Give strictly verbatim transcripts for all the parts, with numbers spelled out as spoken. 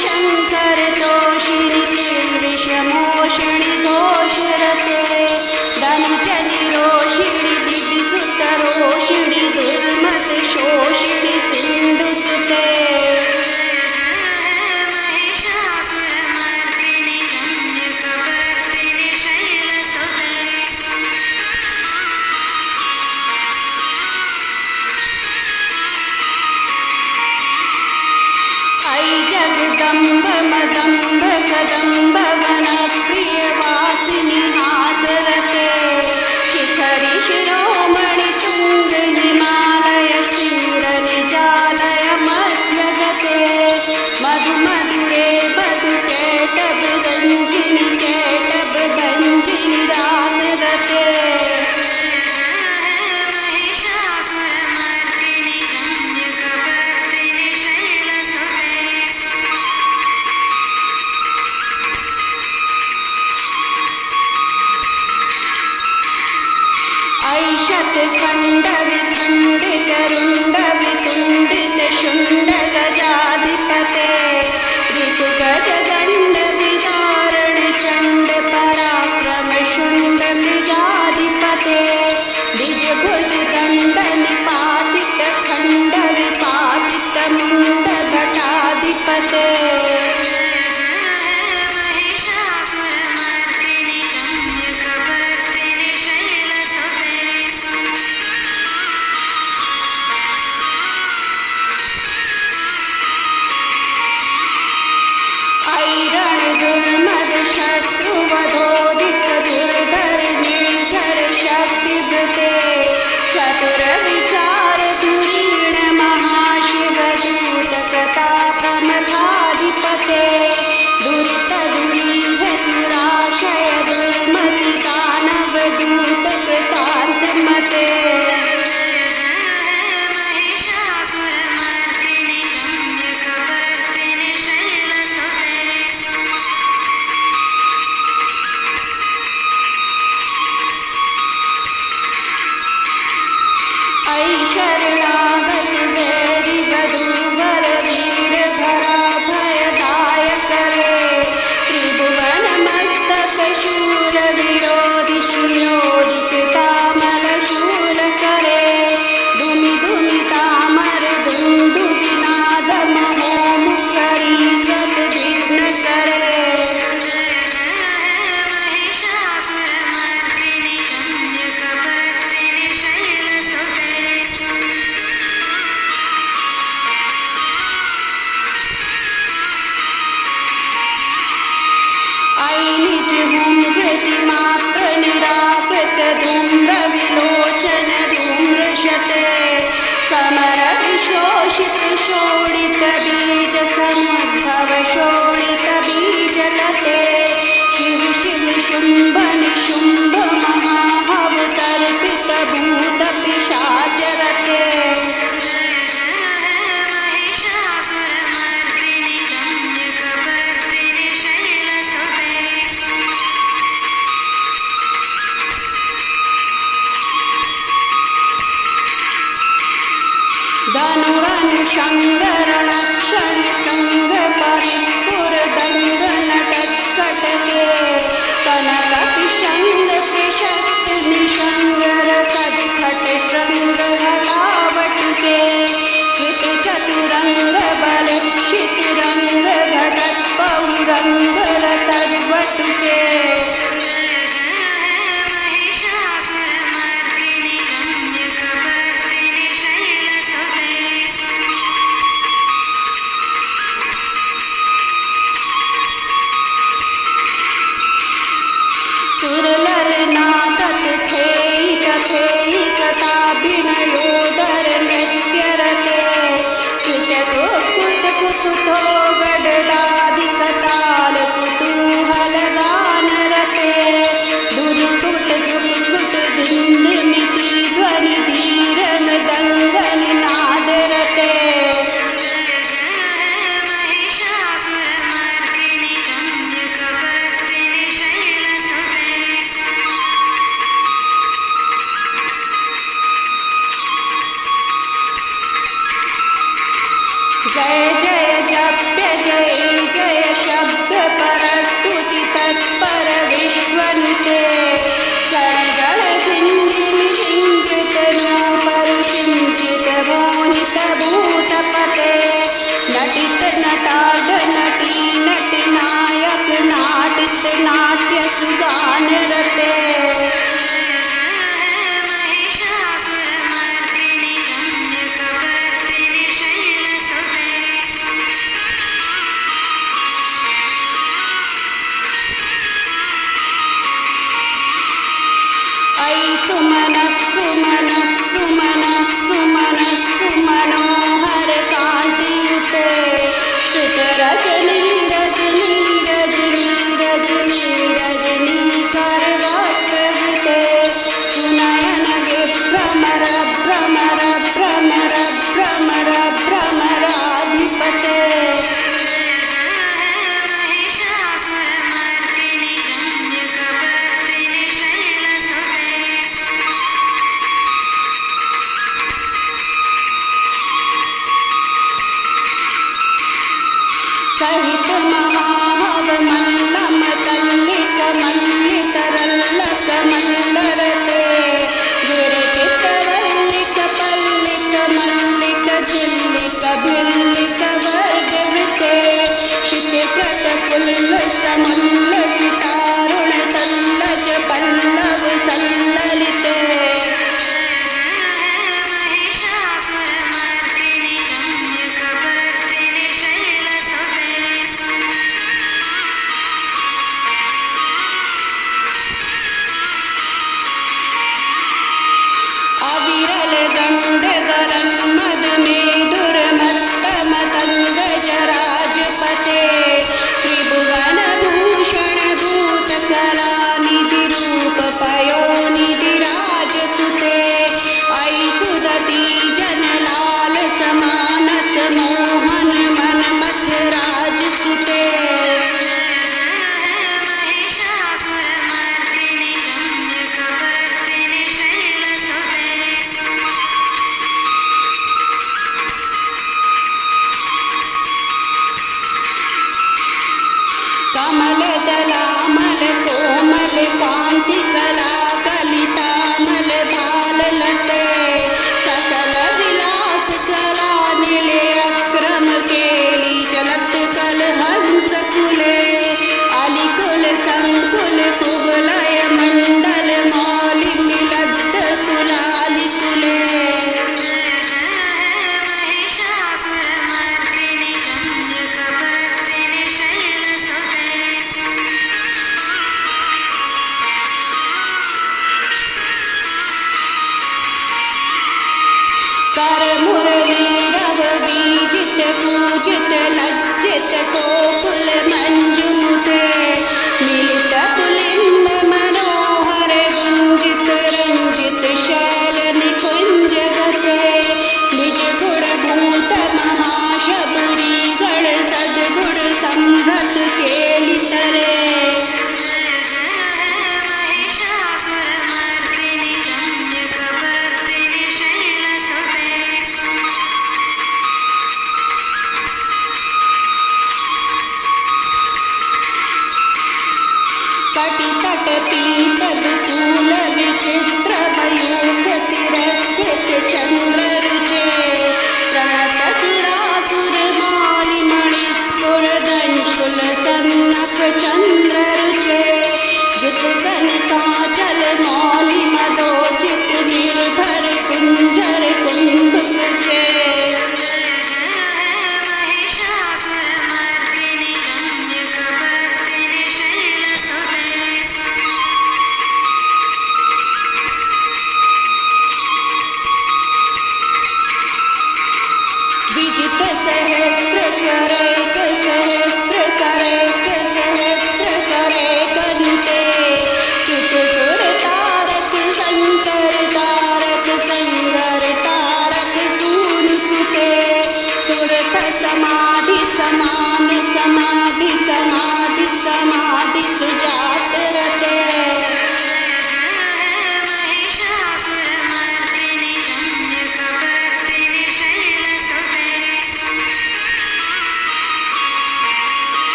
शंकर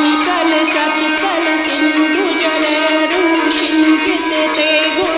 निकल चतुखल सिंधु जल रूषिंचित ते गो